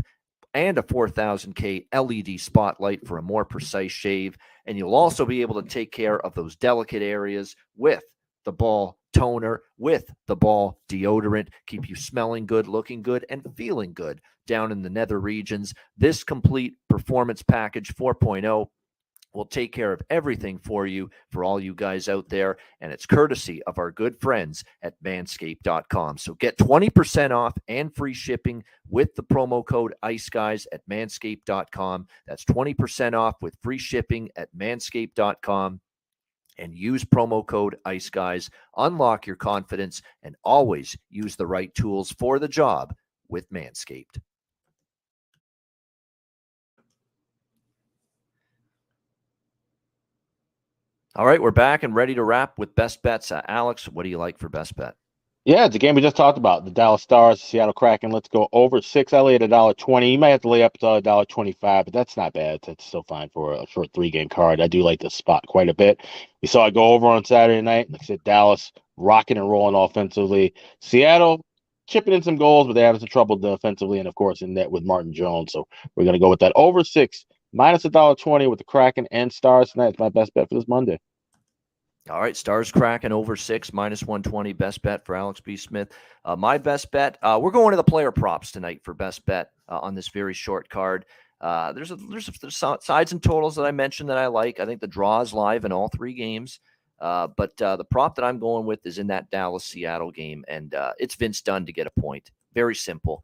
and a 4000K LED spotlight for a more precise shave. And you'll also be able to take care of those delicate areas with the ball toner, with the ball deodorant, keep you smelling good, looking good, and feeling good down in the nether regions. This complete Performance Package 4.0 will take care of everything for you, for all you guys out there. And it's courtesy of our good friends at manscaped.com. So get 20% off and free shipping with the promo code ICEGUYS at manscaped.com. That's 20% off with free shipping at manscaped.com. And use promo code ICEGUYS. Unlock your confidence and always use the right tools for the job with Manscaped. All right, we're back and ready to wrap with best bets. Alex, what do you like for best bet? Yeah, it's a game we just talked about. The Dallas Stars, Seattle Kraken. Let's go over 6. I laid $1.20. You might have to lay up to $1.25, but that's not bad. That's still fine for a short 3-game card. I do like this spot quite a bit. We saw it go over on Saturday night. Like I said, Dallas rocking and rolling offensively. Seattle chipping in some goals, but they're having some trouble defensively, and of course in net with Martin Jones. So we're going to go with that over 6. Minus $1.20 with the Kraken and Stars tonight. It's my best bet for this Monday. All right, Stars cracking over six, minus 120. Best bet for Alex B. Smith. My best bet, we're going to the player props tonight for best bet on this very short card. There's sides and totals that I mentioned that I like. I think the draw is live in all three games. But the prop that I'm going with is in that Dallas-Seattle game, and it's Vince Dunn to get a point. Very simple.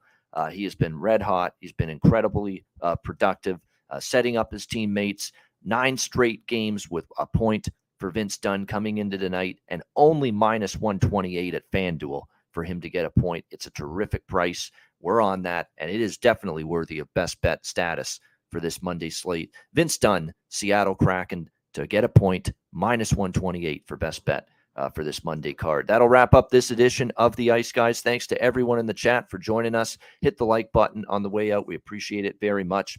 He has been red hot. He's been incredibly productive, setting up his teammates. 9 straight games with a point for Vince Dunn coming into tonight, and only minus 128 at FanDuel for him to get a point. It's a terrific price. We're on that, and it is definitely worthy of best bet status for this Monday slate. Vince Dunn, Seattle Kraken to get a point, minus 128 for best bet for this Monday card. That'll wrap up this edition of The Ice Guys. Thanks to everyone in the chat for joining us. Hit the like button on the way out. We appreciate it very much.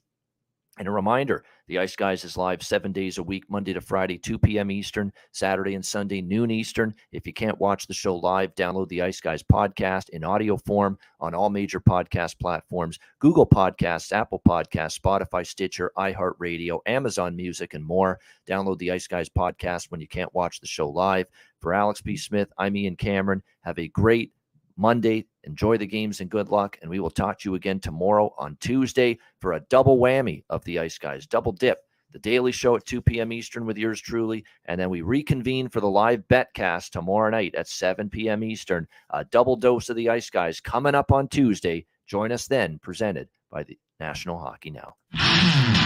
And a reminder, The Ice Guys is live 7 days a week, Monday to Friday, 2 p.m. Eastern, Saturday and Sunday, noon Eastern. If you can't watch the show live, download The Ice Guys podcast in audio form on all major podcast platforms, Google Podcasts, Apple Podcasts, Spotify, Stitcher, iHeartRadio, Amazon Music, and more. Download The Ice Guys podcast when you can't watch the show live. For Alex B. Smith, I'm Ian Cameron. Have a great Monday. Enjoy the games and good luck. And we will talk to you again tomorrow on Tuesday for a double whammy of The Ice Guys. Double dip. The Daily Show at 2 p.m. Eastern with yours truly. And then we reconvene for the live Betcast tomorrow night at 7 p.m. Eastern. A double dose of The Ice Guys coming up on Tuesday. Join us then, presented by the National Hockey Now.